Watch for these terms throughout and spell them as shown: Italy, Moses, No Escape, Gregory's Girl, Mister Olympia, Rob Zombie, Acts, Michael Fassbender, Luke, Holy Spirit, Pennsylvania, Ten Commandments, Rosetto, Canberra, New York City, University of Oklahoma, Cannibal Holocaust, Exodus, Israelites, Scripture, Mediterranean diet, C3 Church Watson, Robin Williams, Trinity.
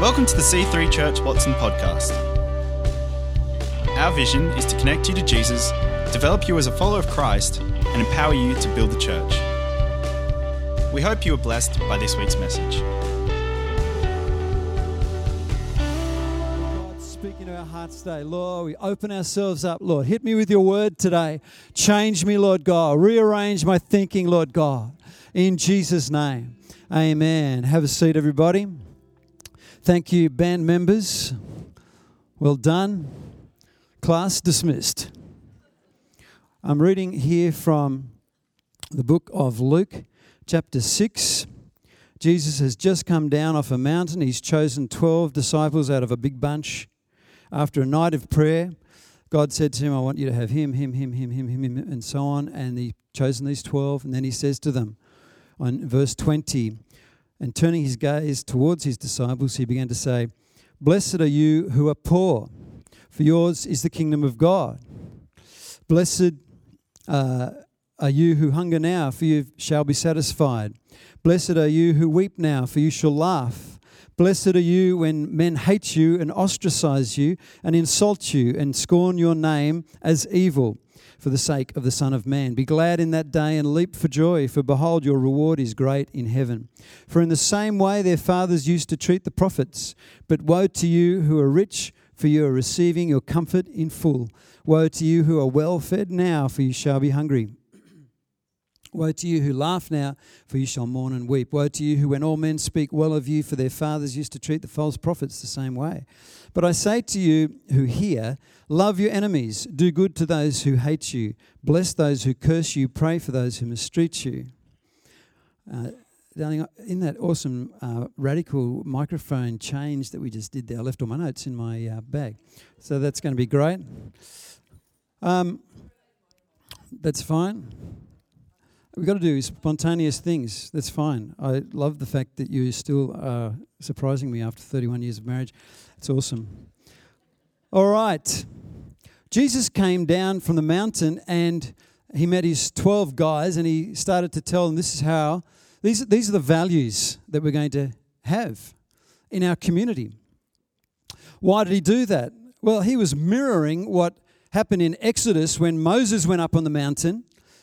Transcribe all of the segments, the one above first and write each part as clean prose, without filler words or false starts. Welcome to the C3 Church Watson podcast. Our vision is to connect you to Jesus, develop you as a follower of Christ, and empower you to build the church. We hope you are blessed by this week's message. God, speak into our hearts today. Lord, we open ourselves up. Lord, hit me with your word today. Change me, Lord God. Rearrange my thinking, Lord God. In Jesus' name, amen. Have a seat, everybody. Thank you, band members. Well done. Class dismissed. I'm reading here from the book of Luke, chapter 6. Jesus has just come down off a mountain. He's chosen 12 disciples out of a big bunch. After a night of prayer, God said to him, I want you to have him, and so on. And he chosen these 12. And then he says to them, on verse 20, and turning his gaze towards his disciples, he began to say, Blessed are you who are poor, for yours is the kingdom of God. Blessed are you who hunger now, for you shall be satisfied. Blessed are you who weep now, for you shall laugh. Blessed are you when men hate you and ostracize you and insult you and scorn your name as evil for the sake of the Son of Man. Be glad in that day and leap for joy, for behold, your reward is great in heaven. For in the same way their fathers used to treat the prophets. But woe to you who are rich, for you are receiving your comfort in full. Woe to you who are well fed now, for you shall be hungry. Woe to you who laugh now, for you shall mourn and weep. Woe to you who, when all men speak well of you, for their fathers used to treat the false prophets the same way. But I say to you who hear, love your enemies, do good to those who hate you, bless those who curse you, pray for those who mistreat you. Darling, in that awesome radical microphone change that we just did there, I left all my notes in my bag. So that's going to be great. That's fine. We've got to do spontaneous things. That's fine. I love the fact that you still are surprising me after 31 years of marriage. It's awesome. All right. Jesus came down from the mountain and he met his 12 guys and he started to tell them this is how, these are the values that we're going to have in our community. Why did he do that? Well, he was mirroring what happened in Exodus when Moses went up on the mountain.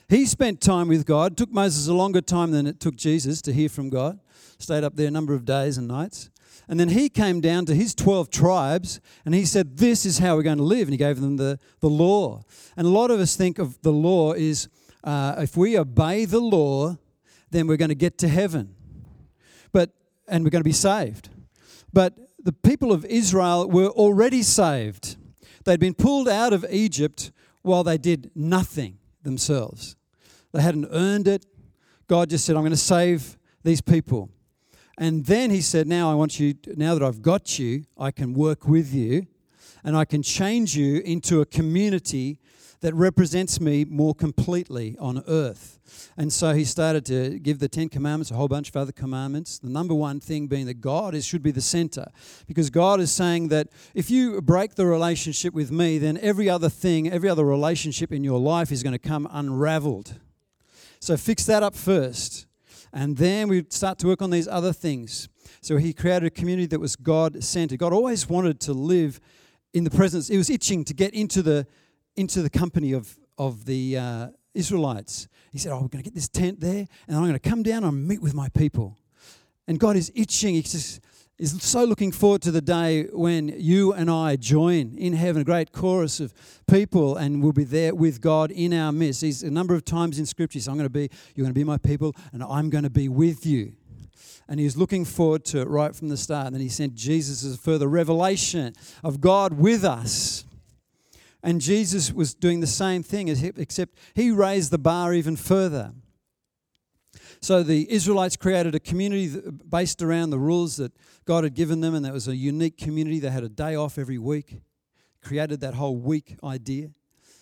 He spent time with God. It took Moses a longer time than it took Jesus to hear from God. Stayed up there a number of days and nights. And then he came down to his 12 tribes and he said, this is how we're going to live. And he gave them the law. And a lot of us think of the law is if we obey the law, then we're going to get to heaven. And we're going to be saved. But the people of Israel were already saved. They'd been pulled out of Egypt while they did nothing themselves. They hadn't earned it. God just said, I'm going to save these people. And then he said, now that I've got you, I can work with you and I can change you into a community that represents me more completely on earth. And so he started to give the Ten Commandments, a whole bunch of other commandments, the number one thing being that God should be the center, because God is saying that if you break the relationship with me, then every other relationship in your life is going to come unraveled. So fix that up first, and then we start to work on these other things. So he created a community that was God-centered. God always wanted to live in the presence. He was itching to get into the company of the Israelites. He said, we're going to get this tent there, and I'm going to come down and meet with my people. And God is itching. He just is so looking forward to the day when you and I join in heaven, a great chorus of people, and we'll be there with God in our midst. He's a number of times in Scripture, so you're going to be my people, and I'm going to be with you. And he was looking forward to it right from the start. And then he sent Jesus as a further revelation of God with us. And Jesus was doing the same thing, except he raised the bar even further. So the Israelites created a community based around the rules that God had given them, and that was a unique community. They had a day off every week, created that whole week idea,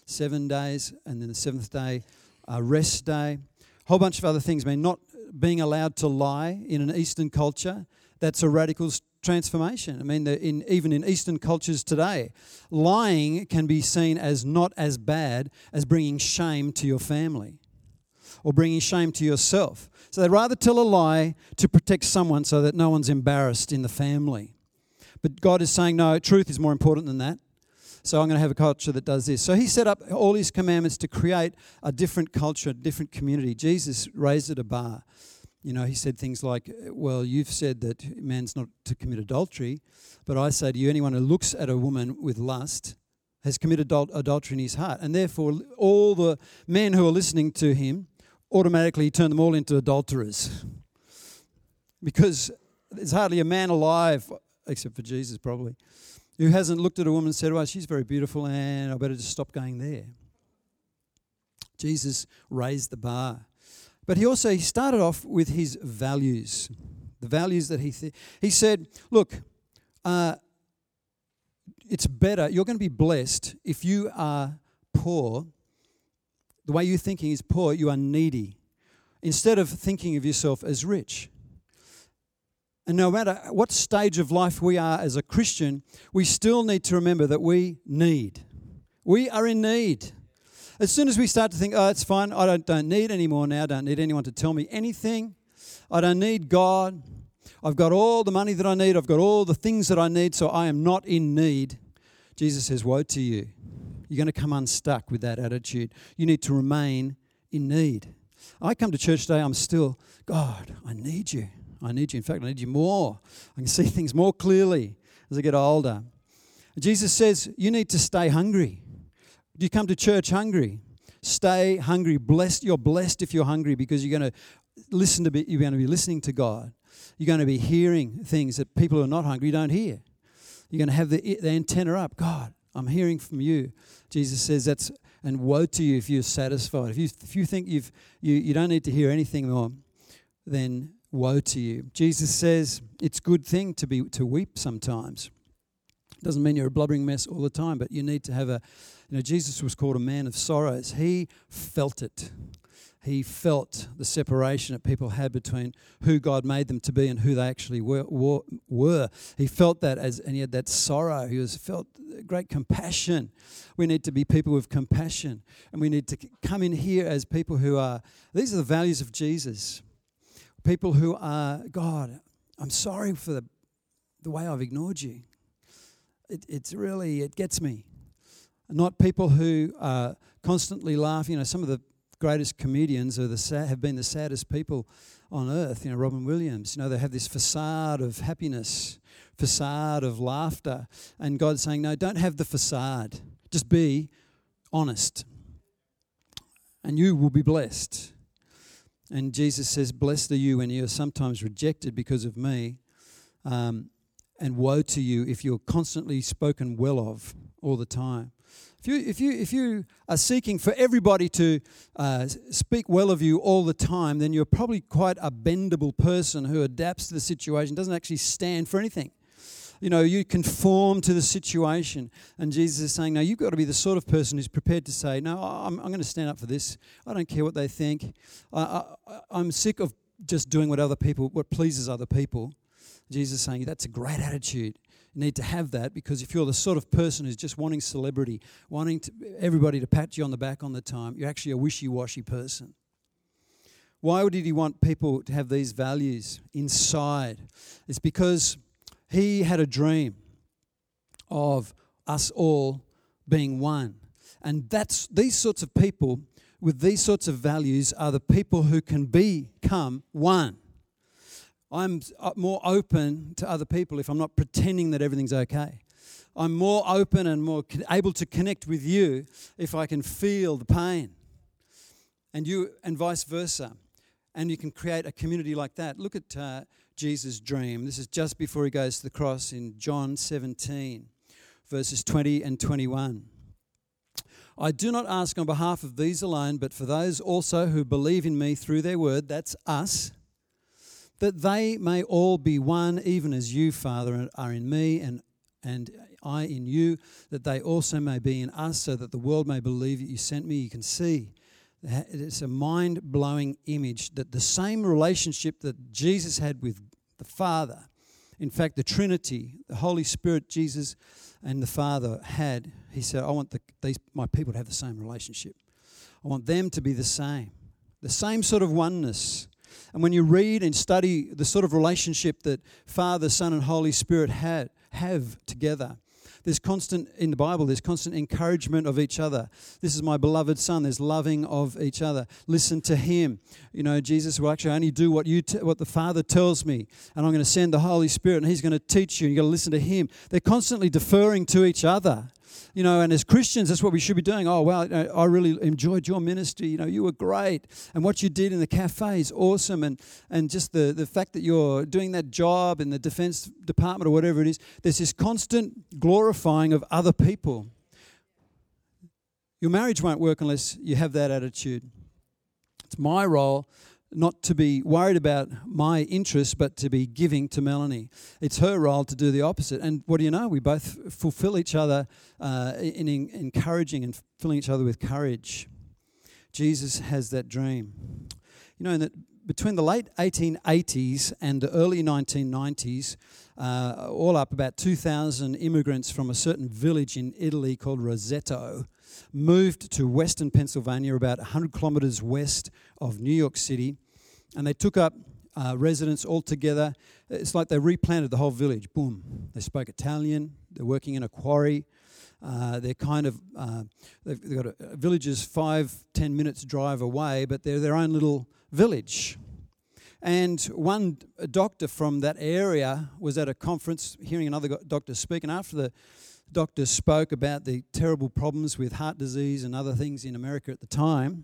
7 days, and then the seventh day, a rest day. A whole bunch of other things. I mean, not being allowed to lie in an Eastern culture, that's a radical transformation. I mean, even in Eastern cultures today, lying can be seen as not as bad as bringing shame to your family or bringing shame to yourself. So they'd rather tell a lie to protect someone so that no one's embarrassed in the family. But God is saying, no, truth is more important than that. So I'm going to have a culture that does this. So he set up all his commandments to create a different culture, a different community. Jesus raised it a bar. You know, he said things like, well, you've said that man's not to commit adultery, but I say to you, anyone who looks at a woman with lust has committed adultery in his heart. And therefore, all the men who are listening to him, automatically turn them all into adulterers. Because there's hardly a man alive, except for Jesus probably, who hasn't looked at a woman and said, well, she's very beautiful and I better just stop going there. Jesus raised the bar. But he also started off with his values, the values that he said, look, it's better, you're going to be blessed if you are poor. The way you're thinking is poor, you are needy, instead of thinking of yourself as rich. And no matter what stage of life we are as a Christian, we still need to remember that we need. We are in need. As soon as we start to think, oh, it's fine, I don't need anymore now, I don't need anyone to tell me anything, I don't need God, I've got all the money that I need, I've got all the things that I need, so I am not in need. Jesus says, woe to you. You're going to come unstuck with that attitude. You need to remain in need. I come to church today, I'm still, God, I need you. I need you. In fact, I need you more. I can see things more clearly as I get older. Jesus says, you need to stay hungry. You come to church hungry. Stay hungry. Blessed. You're blessed if you're hungry because you're going to listen to you're going to be listening to God. You're going to be hearing things that people who are not hungry don't hear. You're going to have the antenna up. God, I'm hearing from you. Jesus says that's, and woe to you if you're satisfied. If you think you don't need to hear anything more, then woe to you. Jesus says it's a good thing to weep sometimes. Doesn't mean you're a blubbering mess all the time, but you need to have Jesus was called a man of sorrows. He felt it. He felt the separation that people had between who God made them to be and who they actually were. He felt that and he had that sorrow. He felt great compassion. We need to be people with compassion. And we need to come in here as people who are, these are the values of Jesus. People who are, God, I'm sorry for the way I've ignored you. It gets me. Not people who are constantly laughing. You know, some of the greatest comedians have been the saddest people on earth. You know, Robin Williams, you know, they have this facade of happiness, facade of laughter. And God's saying, no, don't have the facade. Just be honest. And you will be blessed. And Jesus says, blessed are you when you are sometimes rejected because of me. And woe to you if you're constantly spoken well of all the time. If you are seeking for everybody to speak well of you all the time, then you're probably quite a bendable person who adapts to the situation, doesn't actually stand for anything. You know, you conform to the situation. And Jesus is saying, no, you've got to be the sort of person who's prepared to say, no, I'm going to stand up for this. I don't care what they think. I'm sick of just doing what pleases other people. Jesus is saying, that's a great attitude. You need to have that because if you're the sort of person who's just wanting celebrity, wanting everybody to pat you on the back on the time, you're actually a wishy-washy person. Why did he want people to have these values inside? It's because he had a dream of us all being one. And that's these sorts of people with these sorts of values are the people who can become one. I'm more open to other people if I'm not pretending that everything's okay. I'm more open and more able to connect with you if I can feel the pain. And vice versa. And you can create a community like that. Look at Jesus' dream. This is just before he goes to the cross in John 17, verses 20 and 21. I do not ask on behalf of these alone, but for those also who believe in me through their word, that's us, that they may all be one, even as you, Father, are in me and I in you, that they also may be in us, so that the world may believe that you sent me. You can see it's a mind-blowing image that the same relationship that Jesus had with the Father, in fact, the Trinity, the Holy Spirit, Jesus and the Father had, he said, I want my people to have the same relationship. I want them to be the same sort of oneness. And when you read and study the sort of relationship that Father, Son and Holy Spirit had, have together. There's constant, in the Bible, there's constant encouragement of each other. This is my beloved son. There's loving of each other. Listen to him. You know, Jesus will actually only do what the Father tells me. And I'm going to send the Holy Spirit and he's going to teach you. And you've got to listen to him. They're constantly deferring to each other. You know, and as Christians, that's what we should be doing. Oh, wow, I really enjoyed your ministry. You know, you were great. And what you did in the cafe is awesome. And just the fact that you're doing that job in the Defense Department or whatever it is, there's this constant glorifying of other people. Your marriage won't work unless you have that attitude. It's my role not to be worried about my interests, but to be giving to Melanie. It's her role to do the opposite. And what do you know? We both fulfill each other in encouraging and filling each other with courage. Jesus has that dream. You know, in that between the late 1880s and the early 1990s, all up about 2,000 immigrants from a certain village in Italy called Rosetto moved to western Pennsylvania, about 100 kilometres west of New York City, and they took up residence altogether. It's like they replanted the whole village. Boom. They spoke Italian. They're working in a quarry. They're kind of they've got a villages 5-10 minutes drive away, but they're their own little village. And one doctor from that area was at a conference hearing another doctor speak, and after the doctor spoke about the terrible problems with heart disease and other things in America at the time,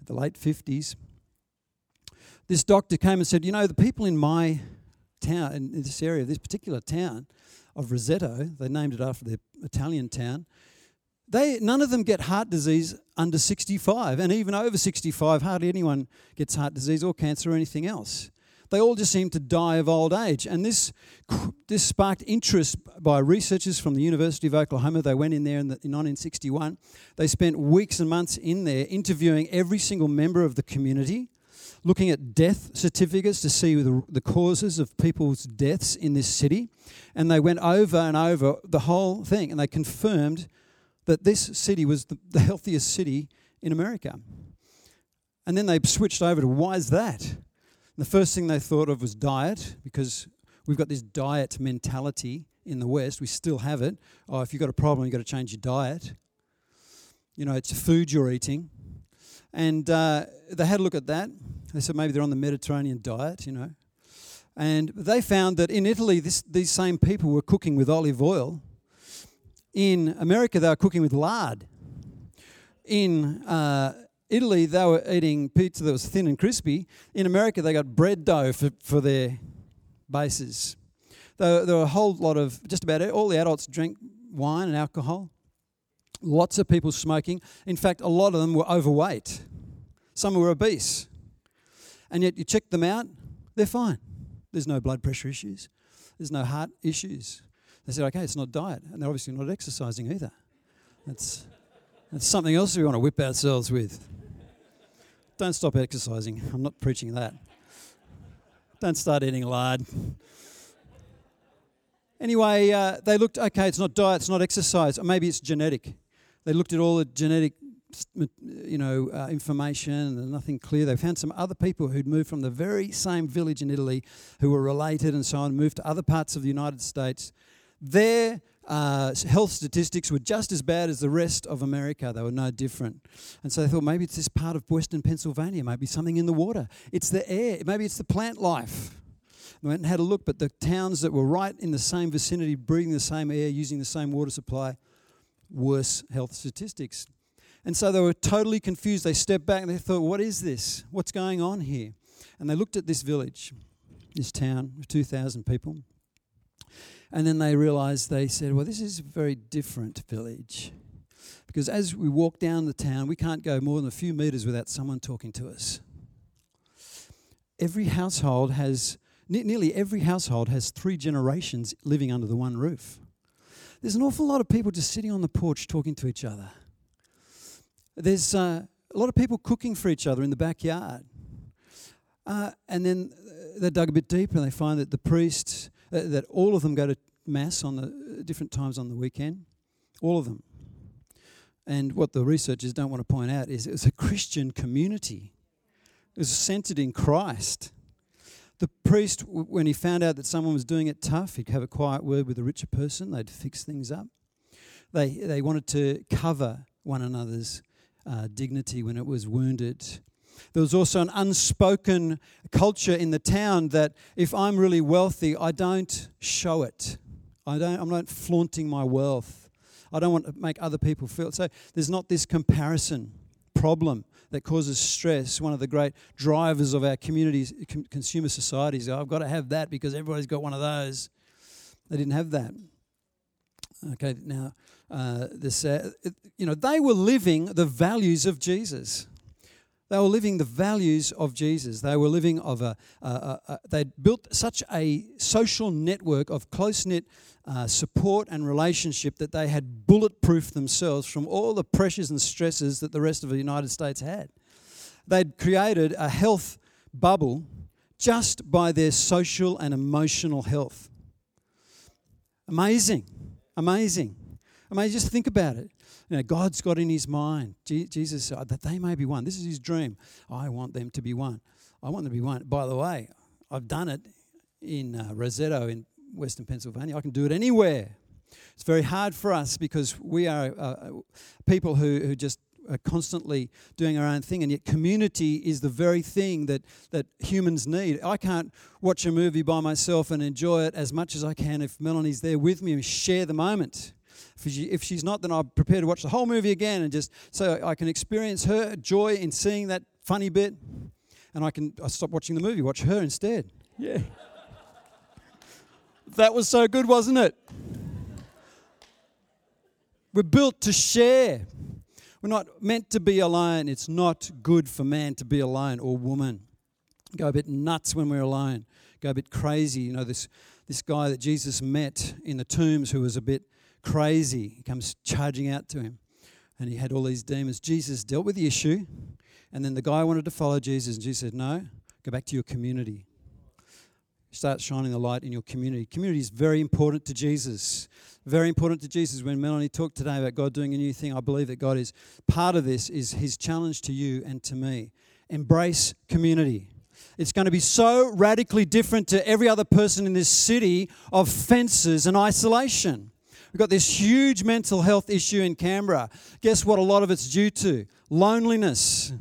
at the late 50s. This doctor came and said, you know, the people in my town, in this area, this particular town of Rosetto, they named it after their Italian town, none of them get heart disease under 65, and even over 65, hardly anyone gets heart disease or cancer or anything else. They all just seem to die of old age. And this sparked interest by researchers from the University of Oklahoma. They went in there in 1961. They spent weeks and months in there interviewing every single member of the community, looking at death certificates to see the causes of people's deaths in this city. And they went over and over the whole thing, and they confirmed that this city was the healthiest city in America. And then they switched over to, why is that? The first thing they thought of was diet, because we've got this diet mentality in the West. We still have it. Oh, if you've got a problem, you've got to change your diet. You know, it's the food you're eating. And they had a look at that. They said maybe they're on the Mediterranean diet, you know. And they found that in Italy, these same people were cooking with olive oil. In America, they were cooking with lard. In Italy, they were eating pizza that was thin and crispy. In America, they got bread dough for their bases. There were a whole lot of, just about all the adults drink wine and alcohol. Lots of people smoking. In fact, a lot of them were overweight. Some were obese. And yet you check them out, they're fine. There's no blood pressure issues. There's no heart issues. They said, okay, it's not diet. And they're obviously not exercising either. That's something else we want to whip ourselves with. Don't stop exercising. I'm not preaching that. Don't start eating lard. Anyway, they looked, okay, it's not diet, it's not exercise, or maybe it's genetic. They looked at all the genetic, information, and nothing clear. They found some other people who'd moved from the very same village in Italy who were related and so on, moved to other parts of the United States. Their health statistics were just as bad as the rest of America. They were no different. And so they thought maybe it's this part of western Pennsylvania, maybe something in the water. It's the air, maybe it's the plant life. They went and had a look, but the towns that were right in the same vicinity, breathing the same air, using the same water supply, worse health statistics. And so they were totally confused. They stepped back and they thought, what is this? What's going on here? And they looked at this village, this town of 2,000 people. And then they realised, they said, well, this is a very different village. Because as we walk down the town, we can't go more than a few metres without someone talking to us. Every household has, nearly every household has 3 generations living under the one roof. There's an awful lot of people just sitting on the porch talking to each other. There's a lot of people cooking for each other in the backyard. And then they dug a bit deeper and they find that the priests, that all of them go to Mass on the different times on the weekend, all of them. And what the researchers don't want to point out is it was a Christian community. It was centred in Christ. The priest, when he found out that someone was doing it tough, he'd have a quiet word with a richer person. They'd fix things up. They wanted to cover one another's dignity when it was wounded. There was also an unspoken culture in the town that if I'm really wealthy, I don't show it. I'm not flaunting my wealth. I don't want to make other people feel. So there's not this comparison problem that causes stress. One of the great drivers of our communities, consumer societies, I've got to have that because everybody's got one of those. They didn't have that. Okay, now, they were living the values of Jesus. They were living the values of Jesus. They were living of they'd built such a social network of close-knit support and relationship that they had bulletproofed themselves from all the pressures and stresses that the rest of the United States had. They'd created a health bubble just by their social and emotional health. Amazing. I mean, just think about it. You know, God's got in his mind, Jesus said, that they may be one. This is his dream. I want them to be one. I want them to be one. By the way, I've done it in Rosetto in western Pennsylvania. I can do it anywhere. It's very hard for us because we are people who just are constantly doing our own thing, and yet community is the very thing that humans need. I can't watch a movie by myself and enjoy it as much as I can if Melanie's there with me and share the moment. If she's not, then I'm prepared to watch the whole movie again and just so I can experience her joy in seeing that funny bit, and I stop watching the movie, watch her instead. Yeah. That was so good, wasn't it? We're built to share. We're not meant to be alone. It's not good for man to be alone or woman. Go a bit nuts when we're alone. Go a bit crazy. You know, this guy that Jesus met in the tombs who was a bit crazy. He comes charging out to him and he had all these demons. Jesus dealt with the issue, and then the guy wanted to follow Jesus, and Jesus said, no, go back to your community. Start shining the light in your community. Community is very important to Jesus. Very important to Jesus. When Melanie talked today about God doing a new thing, I believe that God is part of this, is his challenge to you and to me. Embrace community. It's going to be so radically different to every other person in this city of fences and isolation. We've got this huge mental health issue in Canberra. Guess what a lot of it's due to? Loneliness.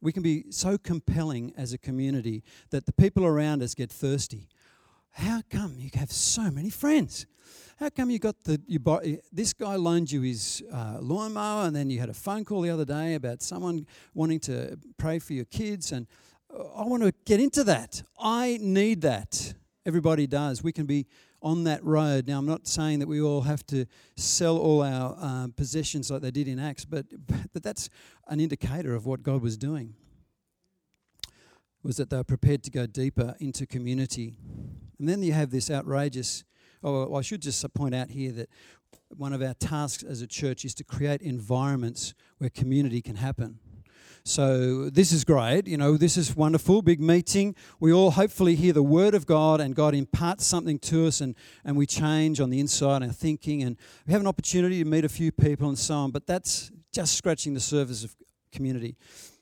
We can be so compelling as a community that the people around us get thirsty. How come you have so many friends? How come you got this guy loaned you his lawnmower, and then you had a phone call the other day about someone wanting to pray for your kids, and I want to get into that. I need that. Everybody does. We can be on that road. Now, I'm not saying that we all have to sell all our possessions like they did in Acts, but that's an indicator of what God was doing, was that they were prepared to go deeper into community. And then you have this outrageous... I should just point out here that one of our tasks as a church is to create environments where community can happen. So this is great, you know, this is wonderful, big meeting. We all hopefully hear the word of God, and God imparts something to us, and we change on the inside, our thinking, and we have an opportunity to meet a few people and so on, but that's just scratching the surface of community.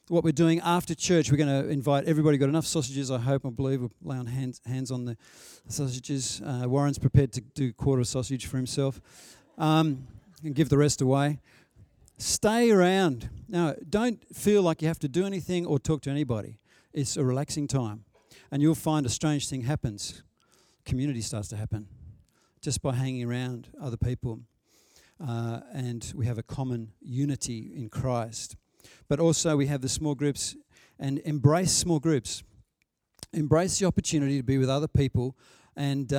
What we're doing after church, we're going to invite everybody. Got enough sausages, I hope, I believe. We'll lay on hands on the sausages. Warren's prepared to do a quarter of sausage for himself and give the rest away. Stay around. Now, don't feel like you have to do anything or talk to anybody. It's a relaxing time. And you'll find a strange thing happens. Community starts to happen just by hanging around other people. And we have a common unity in Christ. But also we have the small groups, and embrace small groups. Embrace the opportunity to be with other people and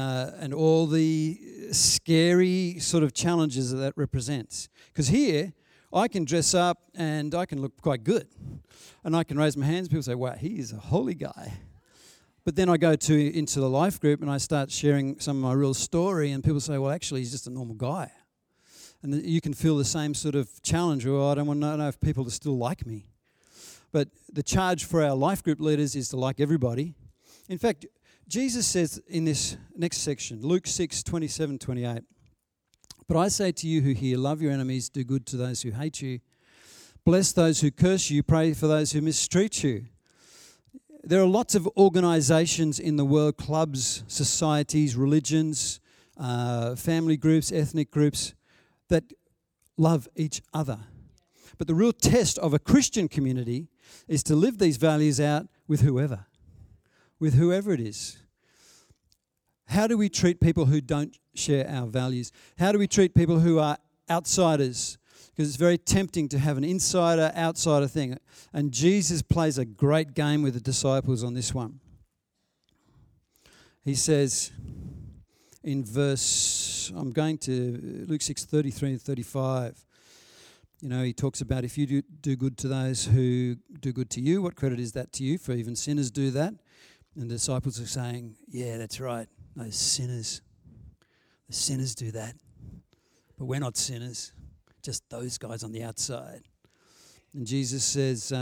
all the scary sort of challenges that represents. Because here... I can dress up and I can look quite good. And I can raise my hands. People say, wow, he is a holy guy. But then I go into the life group and I start sharing some of my real story, and people say, well, actually, he's just a normal guy. And you can feel the same sort of challenge. Well, I don't want to know if people still like me. But the charge for our life group leaders is to like everybody. In fact, Jesus says in this next section, Luke 6:27-28, but I say to you who hear, love your enemies, do good to those who hate you, bless those who curse you, pray for those who mistreat you. There are lots of organizations in the world, clubs, societies, religions, family groups, ethnic groups that love each other. But the real test of a Christian community is to live these values out with whoever it is. How do we treat people who don't share our values? How do we treat people who are outsiders? Because it's very tempting to have an insider-outsider thing. And Jesus plays a great game with the disciples on this one. He says in verse, I'm going to Luke 6, 33 and 35. You know, he talks about if you do good to those who do good to you, what credit is that to you? For even sinners do that. And the disciples are saying, yeah, that's right. Those sinners, the sinners do that. But we're not sinners. Just those guys on the outside. And Jesus says,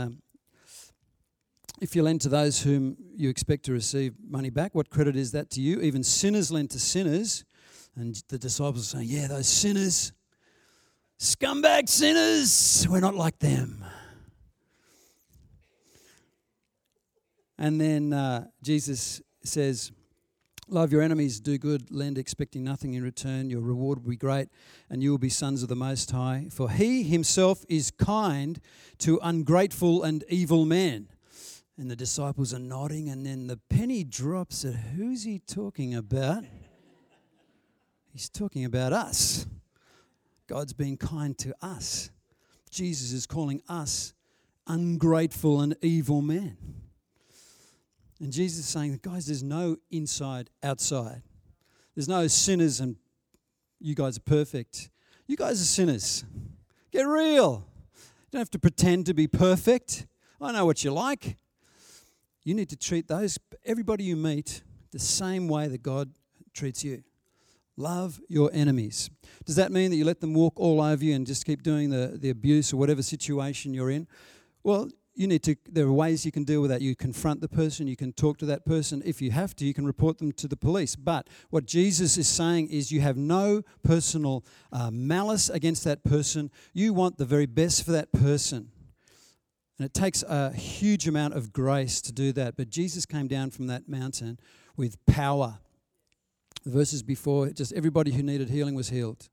if you lend to those whom you expect to receive money back, what credit is that to you? Even sinners lend to sinners. And the disciples are saying, yeah, those sinners, scumbag sinners, we're not like them. And then Jesus says, love your enemies, do good, lend expecting nothing in return. Your reward will be great and you will be sons of the Most High. For he himself is kind to ungrateful and evil men. And the disciples are nodding, and then the penny drops at who's he talking about? He's talking about us. God's been kind to us. Jesus is calling us ungrateful and evil men. And Jesus is saying, guys, there's no inside, outside. There's no sinners and you guys are perfect. You guys are sinners. Get real. You don't have to pretend to be perfect. I know what you like. You need to treat those, everybody you meet, the same way that God treats you. Love your enemies. Does that mean that you let them walk all over you and just keep doing the abuse or whatever situation you're in? Well, you need to, there are ways you can deal with that. You confront the person, you can talk to that person. If you have to, you can report them to the police. But what Jesus is saying is you have no personal malice against that person. You want the very best for that person. And it takes a huge amount of grace to do that. But Jesus came down from that mountain with power. The verses before, just everybody who needed healing was healed.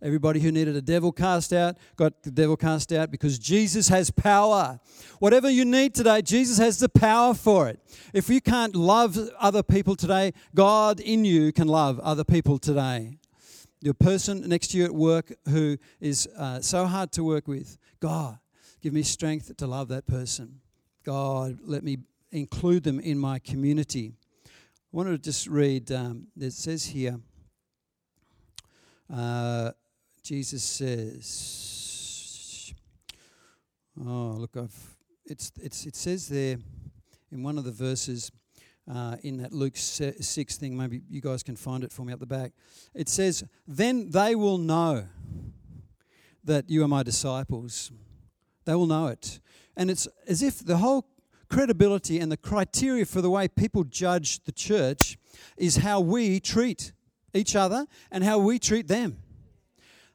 Everybody who needed a devil cast out got the devil cast out because Jesus has power. Whatever you need today, Jesus has the power for it. If you can't love other people today, God in you can love other people today. Your person next to you at work who is so hard to work with, God, give me strength to love that person. God, let me include them in my community. I want to just read, it says here, Jesus says, oh, look, it says there in one of the verses in that Luke 6 thing, maybe you guys can find it for me up the back. It says, then they will know that you are my disciples. They will know it. And it's as if the whole credibility and the criteria for the way people judge the church is how we treat each other and how we treat them.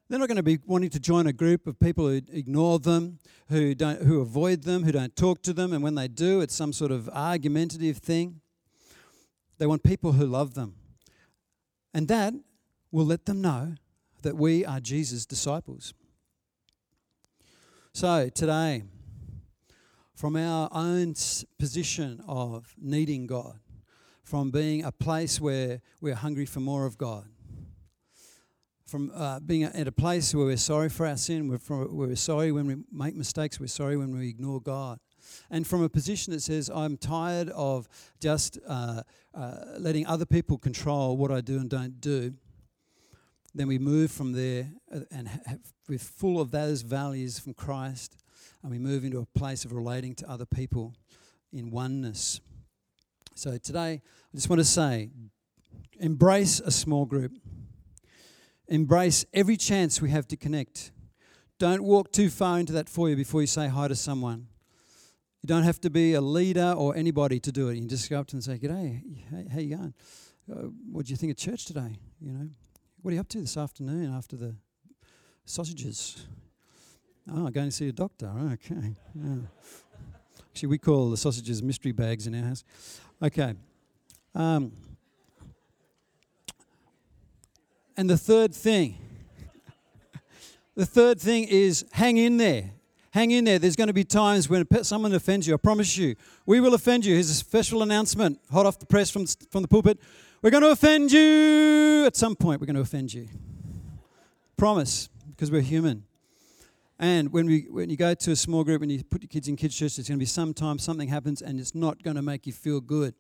They're not going to be wanting to join a group of people who ignore them, who avoid them, who don't talk to them, and when they do, it's some sort of argumentative thing. They want people who love them. And that will let them know that we are Jesus' disciples. So today, from our own position of needing God, from being a place where we're hungry for more of God, from being at a place where we're sorry for our sin, we're sorry when we make mistakes, we're sorry when we ignore God, and from a position that says, I'm tired of just letting other people control what I do and don't do, then we move from there and we're full of those values from Christ, and we move into a place of relating to other people in oneness. So today, I just want to say, embrace a small group. Embrace every chance we have to connect. Don't walk too far into that foyer before you say hi to someone. You don't have to be a leader or anybody to do it. You can just go up to them and say, g'day, how you going? What do you think of church today? You know, what are you up to this afternoon after the sausages? Oh, I'm going to see a doctor. Okay. Yeah. Actually, we call the sausages mystery bags in our house. Okay. And the third thing is hang in there. Hang in there. There's going to be times when someone offends you. I promise you, we will offend you. Here's a special announcement, hot off the press from the pulpit. We're going to offend you. At some point, we're going to offend you. Promise, because we're human. And when you go to a small group and you put your kids in kids' church, there's going to be some time something happens and it's not going to make you feel good.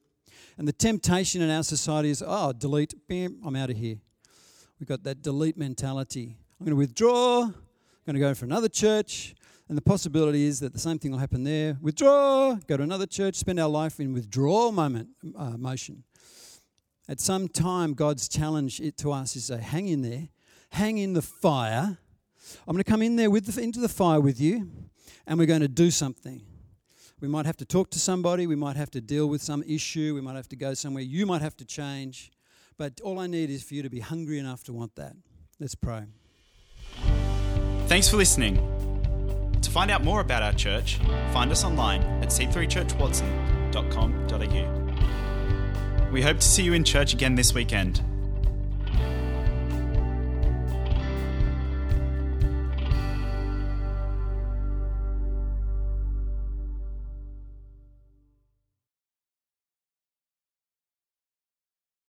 And the temptation in our society is, oh, delete, bam, I'm out of here. We've got that delete mentality. I'm going to withdraw. I'm going to go for another church. And the possibility is that the same thing will happen there. Withdraw, go to another church, spend our life in withdrawal motion. At some time, God's challenge to us is to hang in there, hang in the fire. I'm going to come in there into the fire with you, and we're going to do something. We might have to talk to somebody. We might have to deal with some issue. We might have to go somewhere. You might have to change. But all I need is for you to be hungry enough to want that. Let's pray. Thanks for listening. To find out more about our church, find us online at c3churchwatson.com.au. We hope to see you in church again this weekend.